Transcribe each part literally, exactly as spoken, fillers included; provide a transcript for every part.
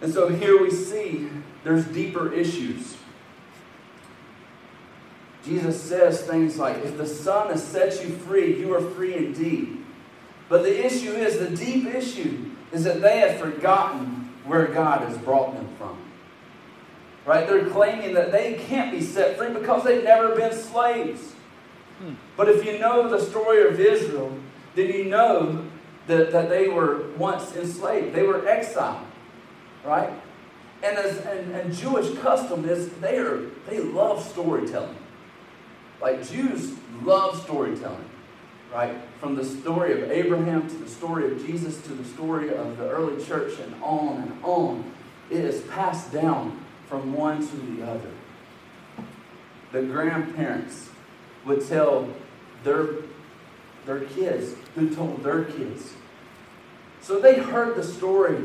And so here we see there's deeper issues. Jesus says things like, if the Son has set you free, you are free indeed. But the issue is, the deep issue is that they have forgotten where God has brought them from. Right? They're claiming that they can't be set free because they've never been slaves. Hmm. But if you know the story of Israel, then you know that, that they were once enslaved. They were exiled. Right? And as and, and Jewish custom is, they are they love storytelling. Like, Jews love storytelling, right? From the story of Abraham to the story of Jesus to the story of the early church and on and on. It is passed down from one to the other. The grandparents would tell their, their kids who told their kids. So they heard the story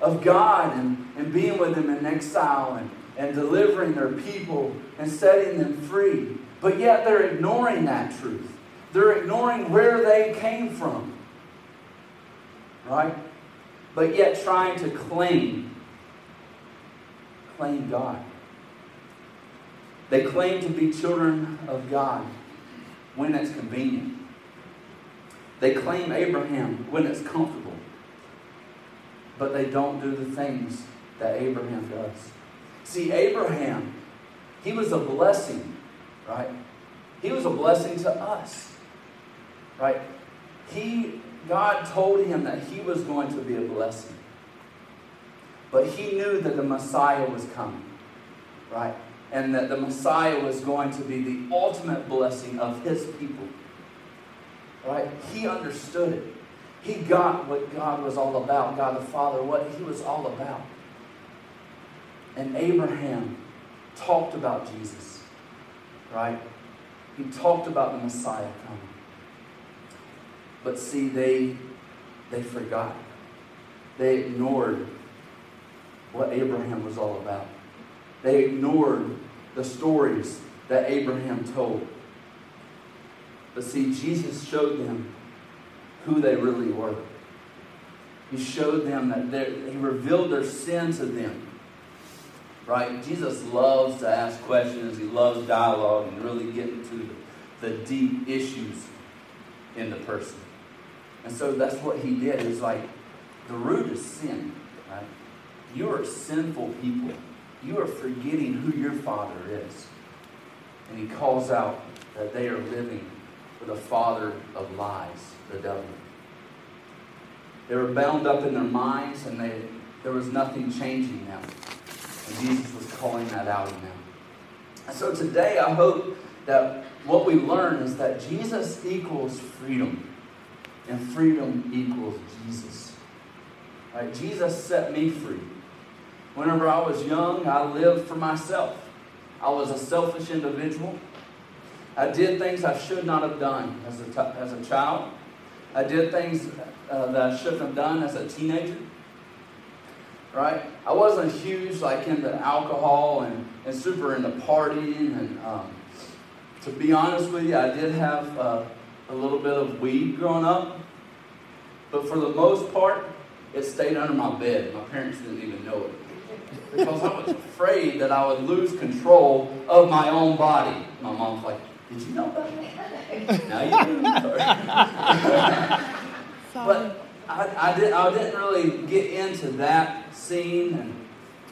of God and, and being with them in exile and, and delivering their people and setting them free. But yet they're ignoring that truth. They're ignoring where they came from. Right? But yet trying to claim, claim God. They claim to be children of God when it's convenient. They claim Abraham when it's comfortable. But they don't do the things that Abraham does. See, Abraham, he was a blessing. Right? He was a blessing to us. Right? He, God told him that he was going to be a blessing. But he knew that the Messiah was coming. Right? And that the Messiah was going to be the ultimate blessing of his people. Right? He understood it. He got what God was all about. God the Father, what he was all about. And Abraham talked about Jesus. Right? He talked about the Messiah coming. But see, they, they forgot. They ignored what Abraham was all about. They ignored the stories that Abraham told. But see, Jesus showed them who they really were. He showed them that they, he revealed their sin to them. Right? Jesus loves to ask questions. He loves dialogue and really getting to the deep issues in the person. And so that's what he did. He's like, the root is sin. Right? You are sinful people. You are forgetting who your Father is. And he calls out that they are living with a father of lies, the devil. They were bound up in their minds, and they, there was nothing changing now. And Jesus was calling that out in them. And so today I hope that what we learn is that Jesus equals freedom. And freedom equals Jesus. Right? Jesus set me free. Whenever I was young, I lived for myself. I was a selfish individual. I did things I should not have done as a, t as a child. I did things uh, that I shouldn't have done as a teenager. Right? I wasn't huge like into alcohol and, and super into partying. And um, to be honest with you, I did have uh, a little bit of weed growing up. But for the most part, it stayed under my bed. My parents didn't even know it. Because I was afraid that I would lose control of my own body. My mom's like, did you know that? Now you do. But I, I, did, I didn't really get into that scene and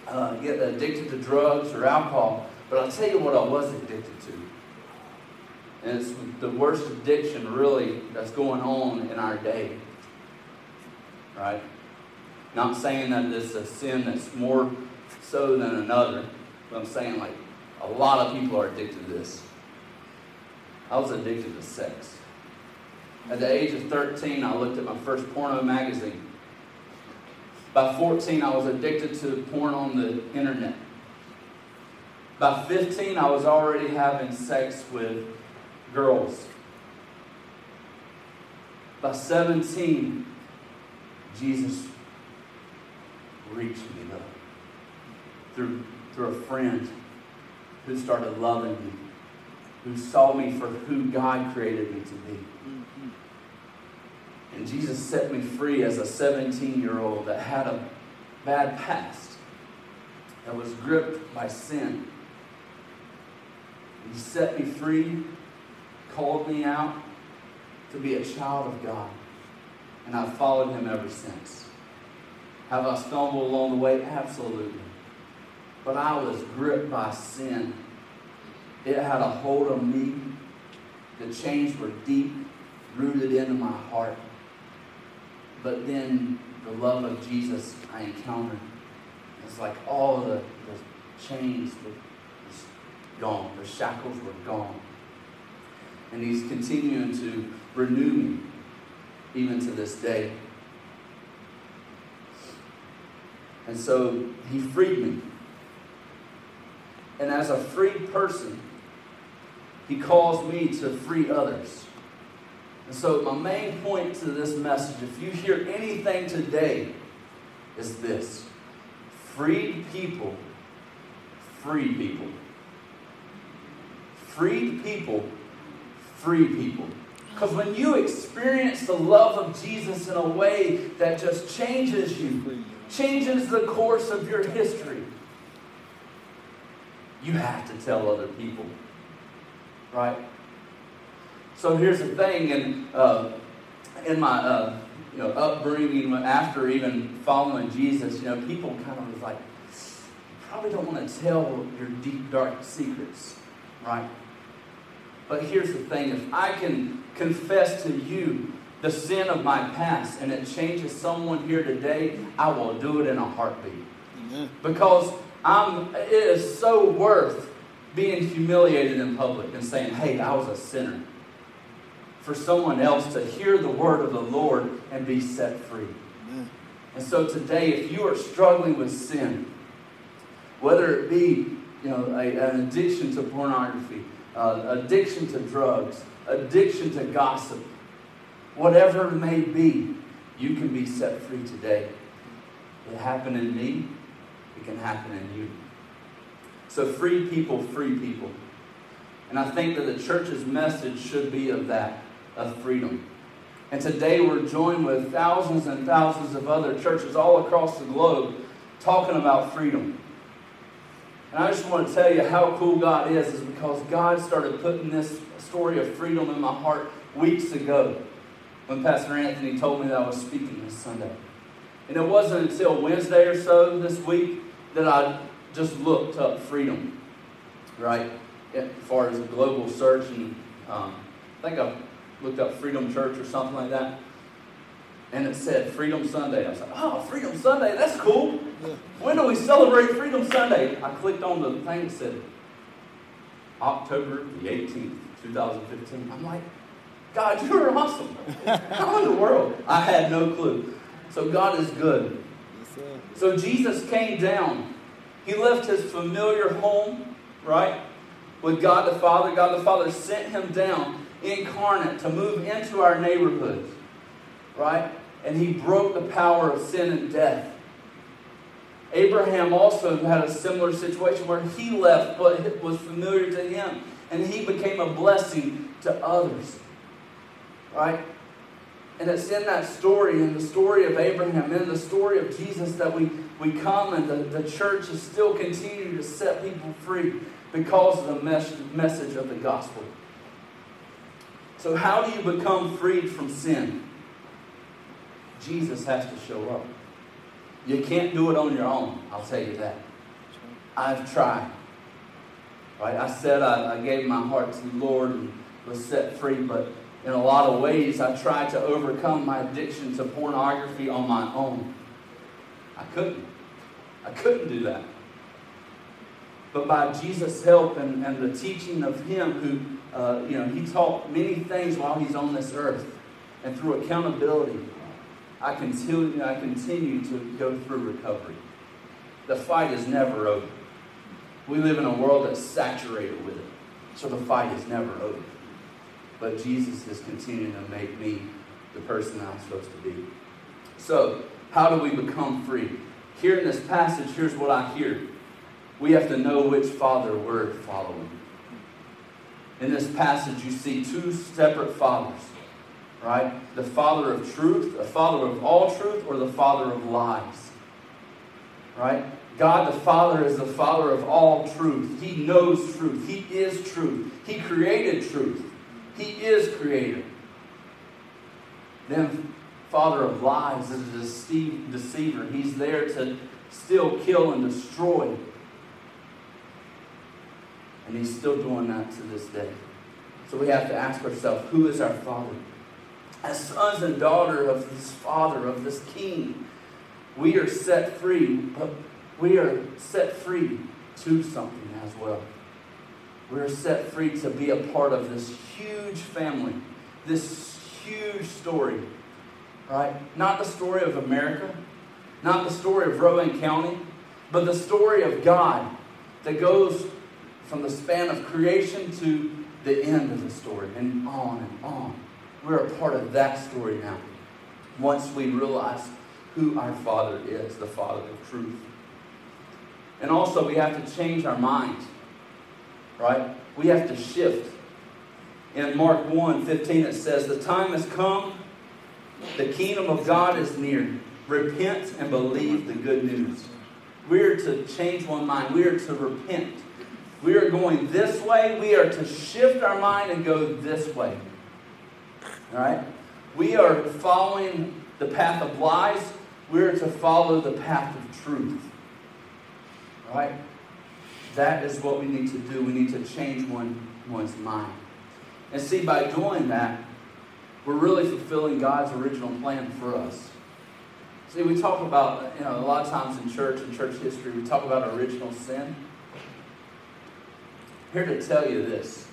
uh, get addicted to drugs or alcohol. But I'll tell you what I was addicted to. And it's the worst addiction, really, that's going on in our day. Right? Not saying that it's a sin that's more so than another. But I'm saying, like, a lot of people are addicted to this. I was addicted to sex. At the age of thirteen, I looked at my first porno magazine. By fourteen, I was addicted to porn on the internet. By fifteen, I was already having sex with girls. By seventeen, Jesus reached me up through, through a friend who started loving me, who saw me for who God created me to be. And Jesus set me free as a seventeen-year-old that had a bad past. that was gripped by sin. He set me free, called me out to be a child of God, and I've followed him ever since. Have I stumbled along the way? Absolutely. But I was gripped by sin. It had a hold on me. The chains were deep, rooted into my heart. But then the love of Jesus I encountered. It's like all the, the chains were gone. The shackles were gone. And he's continuing to renew me even to this day. And so he freed me. And as a freed person, he calls me to free others. And so my main point to this message, if you hear anything today, is this. Freed people, free people. Freed people, free people. Because when you experience the love of Jesus in a way that just changes you, changes the course of your history, you have to tell other people, right? So here's the thing, and uh, in my uh, you know upbringing, after even following Jesus, you know, people kind of was like, you probably don't want to tell your deep, dark secrets, right? But here's the thing, if I can confess to you the sin of my past and it changes someone here today, I will do it in a heartbeat. Amen. Because I'm, it is so worth being humiliated in public and saying, hey, I was a sinner. For someone else to hear the word of the Lord and be set free. Amen. And so today, if you are struggling with sin, whether it be you know, a, an addiction to pornography, uh, addiction to drugs, addiction to gossip, whatever it may be, you can be set free today. It happened in me. It can happen in you. So free people, free people. And I think that the church's message should be of that, of freedom. And today we're joined with thousands and thousands of other churches all across the globe talking about freedom. And I just want to tell you how cool God is, is because God started putting this story of freedom in my heart weeks ago when Pastor Anthony told me that I was speaking this Sunday. And it wasn't until Wednesday or so this week that I just looked up freedom, right? As far as a global search, and um, I think I looked up Freedom Church or something like that. And it said Freedom Sunday. I was like, oh, Freedom Sunday, that's cool. When do we celebrate Freedom Sunday? I clicked on the thing that said October the eighteenth, two thousand fifteen. I'm like, God, you're awesome. How in the world? I had no clue. So God is good. So Jesus came down. He left his familiar home, right, with God the Father. God the Father sent him down incarnate to move into our neighborhoods, right? And he broke the power of sin and death. Abraham also had a similar situation where he left, but it was familiar to him. And he became a blessing to others, right? And it's in that story, in the story of Abraham, in the story of Jesus, that we, we come and the, the church is still continuing to set people free because of the mes- message of the gospel. So how do you become freed from sin? Jesus has to show up. You can't do it on your own, I'll tell you that. I've tried. Right? I said I, I gave my heart to the Lord and was set free, but in a lot of ways, I tried to overcome my addiction to pornography on my own. I couldn't. I couldn't do that. But by Jesus' help and, and the teaching of him, who, uh, you know, he taught many things while he's on this earth. And through accountability, I continue, I continue to go through recovery. The fight is never over. We live in a world that's saturated with it. So the fight is never over. But Jesus is continuing to make me the person I'm supposed to be. So, how do we become free? Here in this passage, here's what I hear. We have to know which father we're following. In this passage, you see two separate fathers, right? The father of truth, the father of all truth, or the father of lies, right? God the Father is the Father of all truth. He knows truth. He is truth. He created truth. He is creator. Then Father of lies is a deceive, deceiver. He's there to still kill and destroy. And he's still doing that to this day. So we have to ask ourselves, who is our Father? As sons and daughters of this Father, of this King, we are set free, but we are set free to something as well. We are set free to be a part of this huge family, this huge story, right? Not the story of America, not the story of Rowan County, but the story of God that goes from the span of creation to the end of the story and on and on. We're a part of that story now, once we realize who our Father is, the Father of truth. And also, we have to change our mind, right? We have to shift. In Mark one fifteen, it says, "The time has come, the kingdom of God is near. Repent and believe the good news." We're to change one mind. We are to repent. We are going this way. We are to shift our mind and go this way. All right? We are following the path of lies. We are to follow the path of truth. All right? That is what we need to do. We need to change one, one's mind. And see, by doing that, we're really fulfilling God's original plan for us. See, we talk about, you know, a lot of times in church and church history, we talk about original sin. I'm here to tell you this.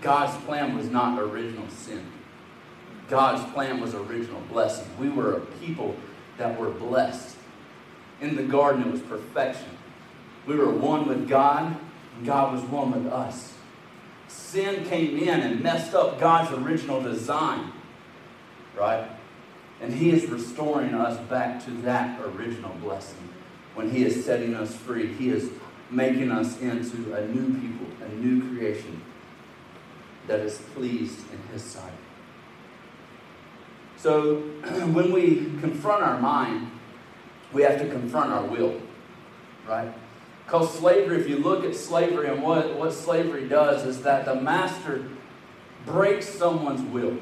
God's plan was not original sin. God's plan was original blessing. We were a people that were blessed. In the garden, it was perfection. We were one with God, and God was one with us. Sin came in and messed up God's original design, right? And He is restoring us back to that original blessing. When He is setting us free, He is making us into a new people, a new creation that is pleased in His sight. So when we confront our mind, we have to confront our will, right? Because slavery, if you look at slavery and what, what slavery does, is that the master breaks someone's will.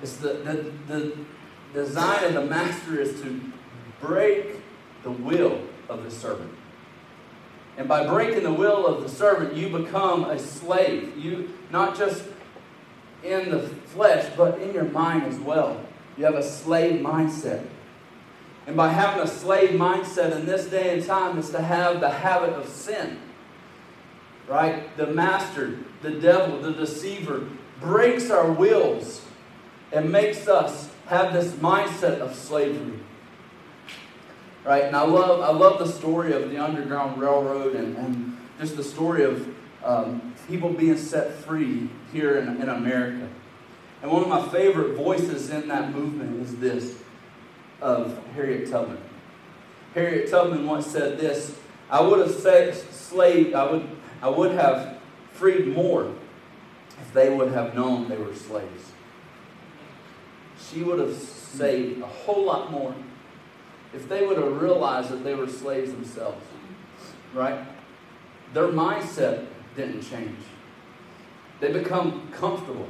It's the, the, the design of the master is to break the will of the servant. And by breaking the will of the servant, you become a slave. You, not just in the flesh, but in your mind as well. You have a slave mindset. And by having a slave mindset in this day and time is to have the habit of sin. Right? The master, the devil, the deceiver breaks our wills and makes us have this mindset of slavery. Right? And I love I love the story of the Underground Railroad and, and just the story of um, people being set free here in, in America. And one of my favorite voices in that movement is this, of Harriet Tubman. Harriet Tubman once said this, "I would have said slave, I would, I would have freed more if they would have known they were slaves." She would have saved a whole lot more if they would have realized that they were slaves themselves, right? Their mindset didn't change. They become comfortable.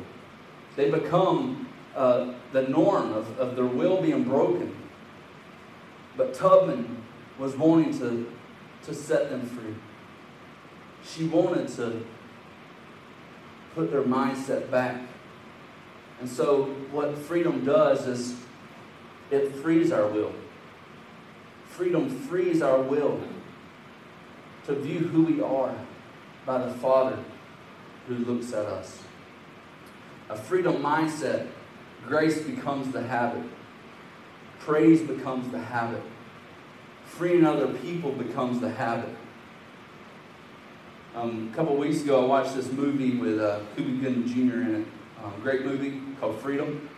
They become uh, the norm of, of their will being broken. But Tubman was wanting to, to set them free. She wanted to put their mindset back. And so what freedom does is it frees our will. Freedom frees our will to view who we are by the Father who looks at us. A freedom mindset, grace becomes the habit. Praise becomes the habit. Freeing other people becomes the habit. Um, a couple weeks ago, I watched this movie with uh, Cuba Gooding Junior in it. Um, great movie called Freedom.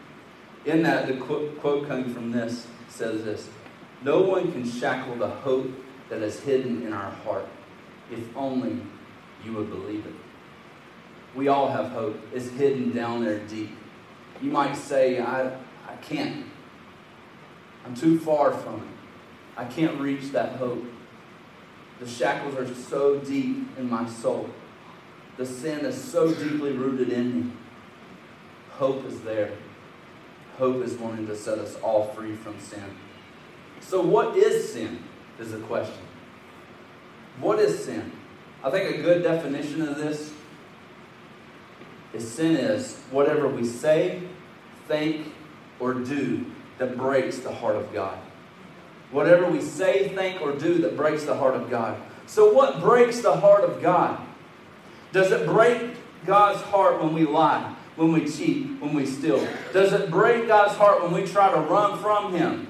In that, the quote, quote coming from this says this, "No one can shackle the hope that is hidden in our heart, if only you would believe it." We all have hope. It's hidden down there deep. You might say, I, I can't. I'm too far from it. I can't reach that hope. The shackles are so deep in my soul. The sin is so deeply rooted in me. Hope is there. Hope is wanting to set us all free from sin. So what is sin is the question. What is sin? I think a good definition of this is sin is whatever we say, think, or do that breaks the heart of God. Whatever we say, think, or do that breaks the heart of God. So what breaks the heart of God? Does it break God's heart when we lie, when we cheat, when we steal? Does it break God's heart when we try to run from Him?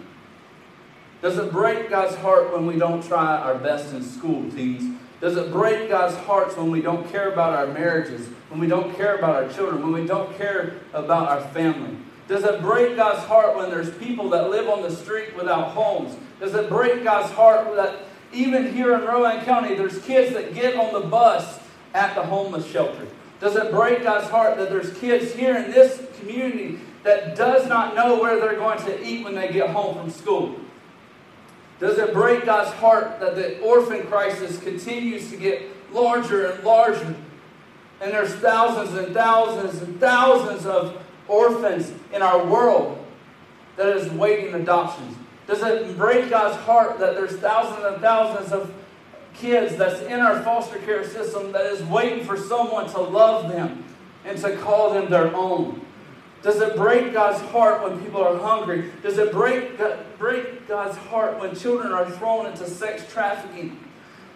Does it break God's heart when we don't try our best in school, teens? Does it break God's heart when we don't care about our marriages, when we don't care about our children, when we don't care about our family? Does it break God's heart when there's people that live on the street without homes? Does it break God's heart that even here in Rowan County, there's kids that get on the bus at the homeless shelter? Does it break God's heart that there's kids here in this community that does not know where they're going to eat when they get home from school? Does it break God's heart that the orphan crisis continues to get larger and larger? And there's thousands and thousands and thousands of orphans in our world that is waiting adoptions. Does it break God's heart that there's thousands and thousands of kids that's in our foster care system that is waiting for someone to love them and to call them their own? Does it break God's heart when people are hungry? Does it break, break God's heart when children are thrown into sex trafficking?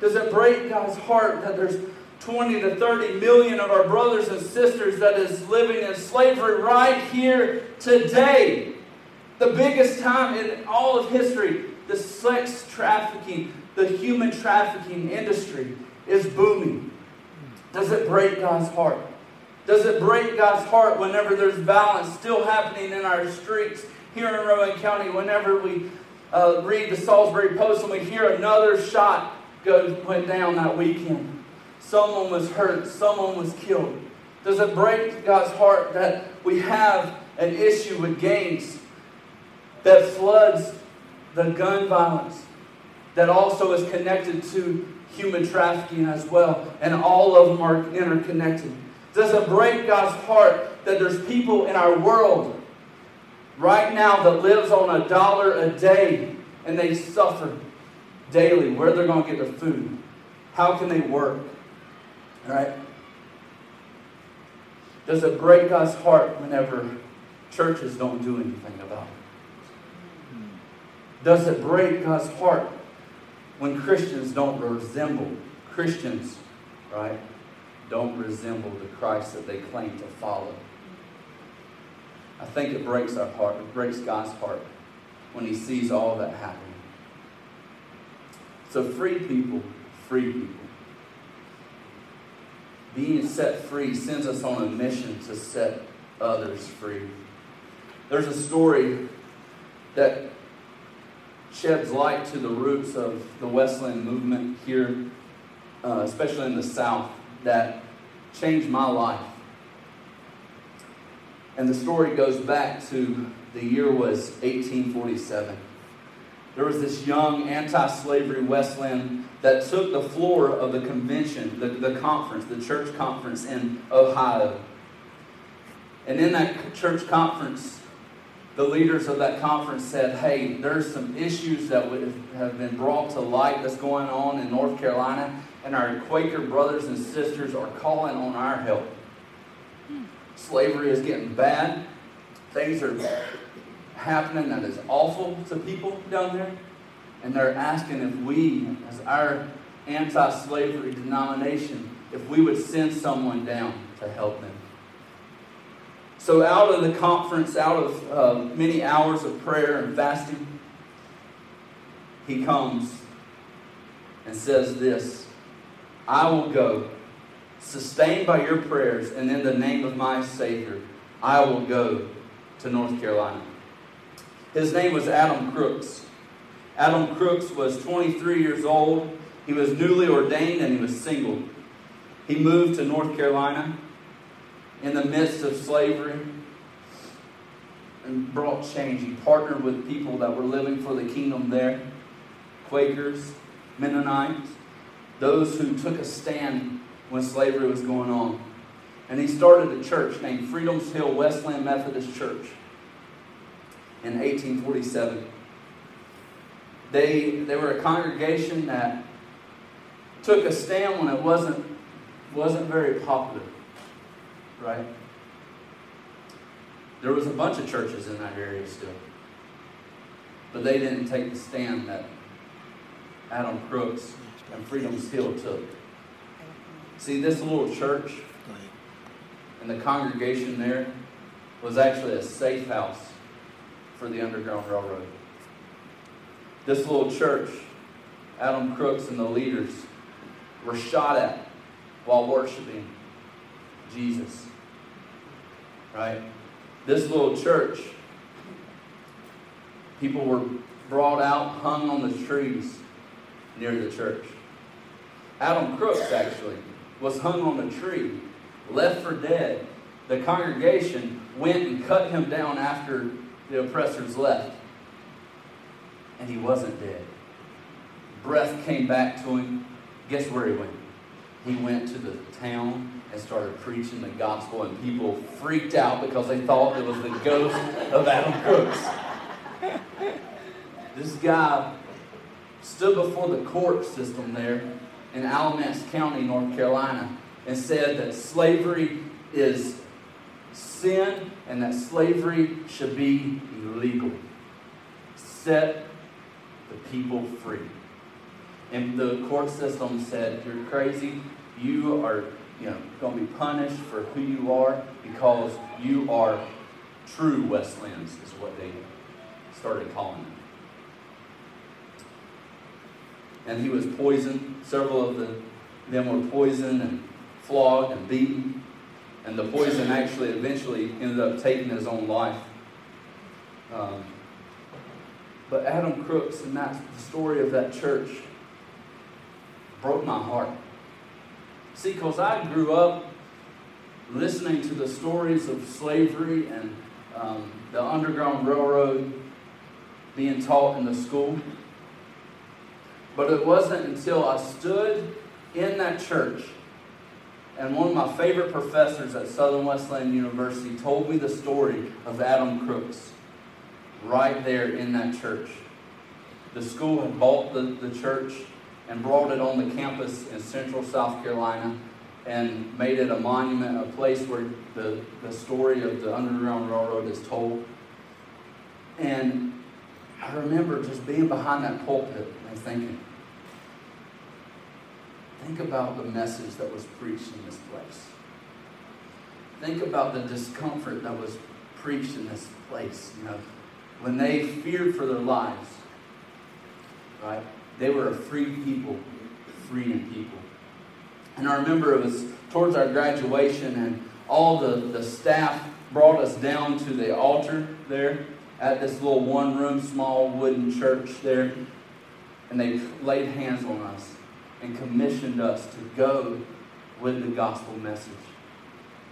Does it break God's heart that there's twenty to thirty million of our brothers and sisters that is living in slavery right here today? The biggest time in all of history, the sex trafficking, the human trafficking industry is booming. Does it break God's heart? Does it break God's heart whenever there's violence still happening in our streets here in Rowan County? Whenever we uh, read the Salisbury Post and we hear another shot go, went down that weekend. Someone was hurt. Someone was killed. Does it break God's heart that we have an issue with gangs that floods the gun violence that also is connected to human trafficking as well? And all of them are interconnected. Does it break God's heart that there's people in our world right now that lives on a dollar a day and they suffer daily? Where they're going to get their food? How can they work? All right? Does it break God's heart whenever churches don't do anything about it? Does it break God's heart when Christians don't resemble Christians, right? Don't resemble the Christ that they claim to follow. I think it breaks our heart. It breaks God's heart when He sees all that happening. So free people, free people. Being set free sends us on a mission to set others free. There's a story that sheds light to the roots of the Wesleyan movement here, uh, especially in the South, that changed my life. And the story goes back to the year was eighteen forty-seven. There was this young anti-slavery Wesleyan that took the floor of the convention, the, the conference, the church conference in Ohio. And in that church conference, the leaders of that conference said, hey, there's some issues that would have been brought to light that's going on in North Carolina, and our Quaker brothers and sisters are calling on our help. Slavery is getting bad. Things are happening that is awful to people down there. And they're asking if we, as our anti-slavery denomination, if we would send someone down to help them. So out of the conference, out of uh, many hours of prayer and fasting, he comes and says this, I will go, sustained by your prayers, and in the name of my Savior, I will go to North Carolina. His name was Adam Crooks. Adam Crooks was twenty-three years old. He was newly ordained and he was single. He moved to North Carolina in the midst of slavery and brought change. He partnered with people that were living for the kingdom there. Quakers, Mennonites, those who took a stand when slavery was going on. And he started a church named Freedom's Hill Westland Methodist Church in eighteen forty-seven. They, they were a congregation that took a stand when it wasn't, wasn't very popular, right? There was a bunch of churches in that area still, but they didn't take the stand that Adam Crooks and Freedom's Hill took. See, this little church and the congregation there was actually a safe house for the Underground Railroad. This little church, Adam Crooks and the leaders were shot at while worshiping Jesus, right? This little church, people were brought out, hung on the trees near the church. Adam Crooks, actually, was hung on a tree, left for dead. The congregation went and cut him down after the oppressors left. And he wasn't dead. Breath came back to him. Guess where he went? He went to the town and started preaching the gospel, and people freaked out because they thought it was the ghost of Adam Crooks. This guy stood before the court system there in Alamance County, North Carolina, and said that slavery is sin and that slavery should be illegal. Set the people free. And the court system said, "You're crazy. You are You know, going to be punished for who you are because you are true Westlands," is what they started calling him. And he was poisoned. Several of the, them were poisoned and flogged and beaten. And the poison actually eventually ended up taking his own life. Um, but Adam Crooks, and that's the story of that church, broke my heart. See, because I grew up listening to the stories of slavery and um, the Underground Railroad being taught in the school. But it wasn't until I stood in that church and one of my favorite professors at Southern Wesleyan University told me the story of Adam Crooks right there in that church. The school had bought the, the church and brought it on the campus in central South Carolina and made it a monument, a place where the, the story of the Underground Railroad is told. And I remember just being behind that pulpit and thinking, think about the message that was preached in this place. Think about the discomfort that was preached in this place, you know, when they feared for their lives, right? They were a free people, freeing people. And I remember it was towards our graduation, and all the, the staff brought us down to the altar there at this little one-room, small wooden church there. And they laid hands on us and commissioned us to go with the gospel message.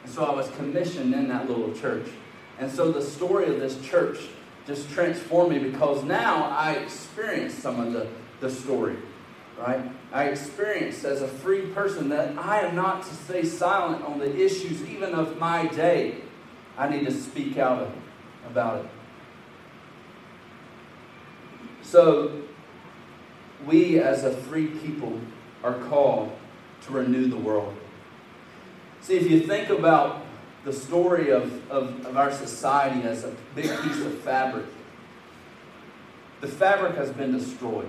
And so I was commissioned in that little church. And so the story of this church just transformed me, because now I experienced some of the the story, right? I experienced as a free person that I am not to stay silent on the issues even of my day. I need to speak out about it. So we as a free people are called to renew the world. See, if you think about the story of, of, of our society as a big piece of fabric, the fabric has been destroyed.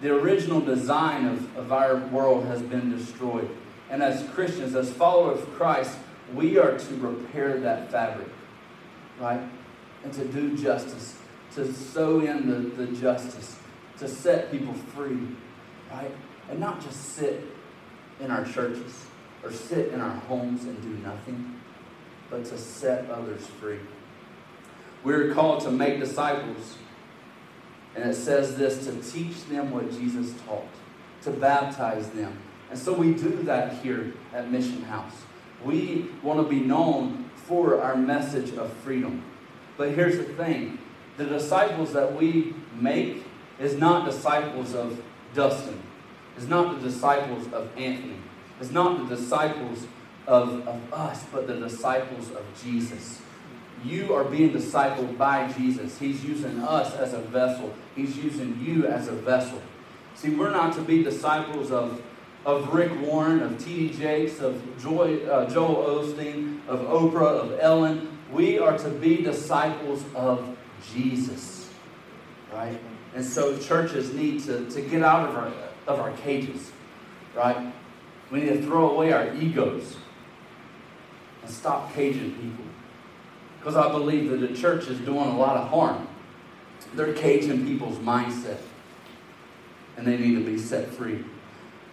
The original design of, of our world has been destroyed. And as Christians, as followers of Christ, we are to repair that fabric, right? And to do justice, to sow in the, the justice, to set people free, right? And not just sit in our churches or sit in our homes and do nothing, but to set others free. We're called to make disciples. And it says this, to teach them what Jesus taught, to baptize them. And so we do that here at Mission House. We want to be known for our message of freedom. But here's the thing, the disciples that we make is not disciples of Dustin, is not the disciples of Anthony, is not the disciples of, of us, but the disciples of Jesus. You are being discipled by Jesus. He's using us as a vessel. He's using you as a vessel. See, we're not to be disciples of, of Rick Warren, of T D Jakes, of Joy, uh, Joel Osteen, of Oprah, of Ellen. We are to be disciples of Jesus, right? And so churches need to, to get out of our, of our cages, right? We need to throw away our egos and stop caging people. Because I believe that the church is doing a lot of harm. They're caging people's mindset. And they need to be set free.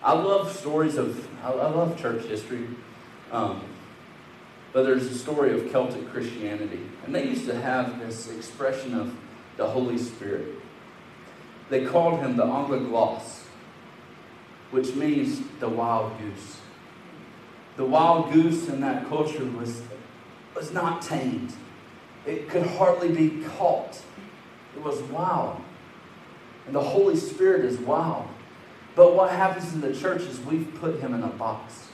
I love stories of, I love church history. Um, but there's a story of Celtic Christianity. And they used to have this expression of the Holy Spirit. They called him the An Geadh-Glas, which means the wild goose. The wild goose in that culture was, was not tamed. It could hardly be caught. It was wild. And the Holy Spirit is wild. But what happens in the church is we've put him in a box.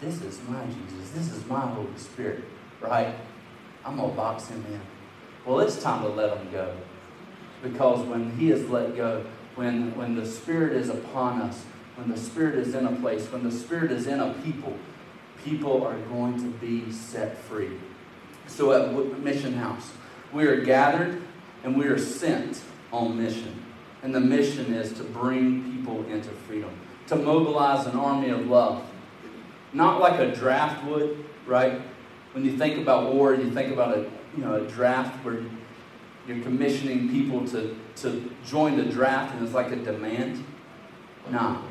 This is my Jesus. This is my Holy Spirit, right? I'm going to box him in. Well, it's time to let him go. Because when he is let go, When, when the Spirit is upon us, when the Spirit is in a place, when the Spirit is in a people, people are going to be set free. So at Mission House, we are gathered and we are sent on mission. And the mission is to bring people into freedom, to mobilize an army of love. Not like a draft would, right? When you think about war, you think about a, you know, a draft where you're commissioning people to, to join the draft, and it's like a demand. Nah.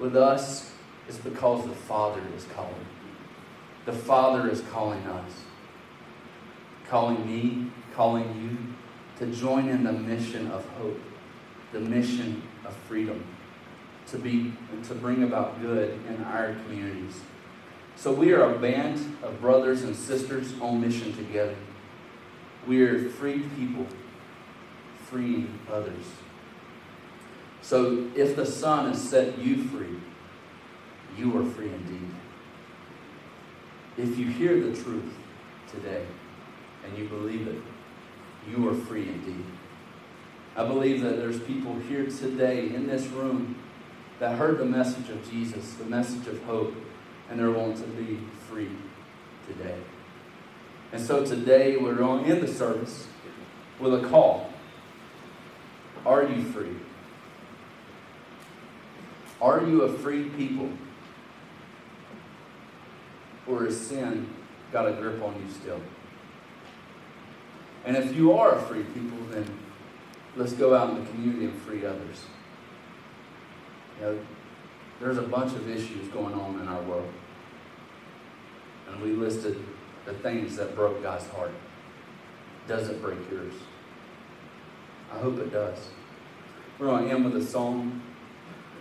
With us, it's because the Father is calling. The Father is calling us. Calling me, calling you, to join in the mission of hope, the mission of freedom, to be to bring about good in our communities. So we are a band of brothers and sisters on mission together. We are free people, freeing others. So if the Son has set you free, you are free indeed. If you hear the truth today and you believe it, you are free indeed. I believe that there's people here today in this room that heard the message of Jesus, the message of hope, and they're wanting to be free today. And so today we're going in the service with a call. Are you free? Are you a free people? Or has sin got a grip on you still? And if you are a free people, then let's go out in the community and free others. You know, there's a bunch of issues going on in our world. And we listed the things that broke God's heart. Doesn't break yours. I hope it does. We're going to end with a song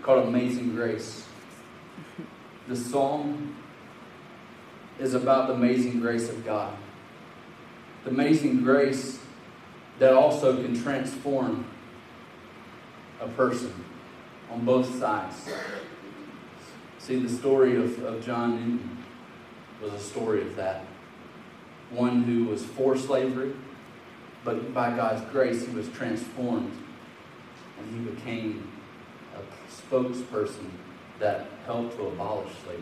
called Amazing Grace. This song is about the amazing grace of God. The amazing grace that also can transform a person on both sides. See, the story of, of John Newton was a story of that. One who was for slavery, but by God's grace, he was transformed, and he became a spokesperson that helped to abolish slavery.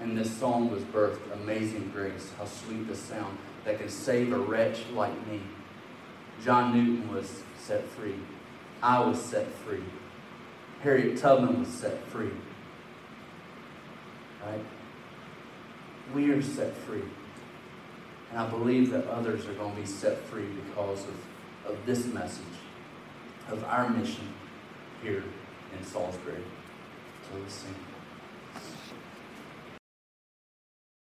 And this song was birthed, Amazing Grace, how sweet the sound that can save a wretch like me. John Newton was set free. I was set free. Harriet Tubman was set free. Right? We are set free. And I believe that others are going to be set free because of, of this message, of our mission here in Salisbury. So let's sing.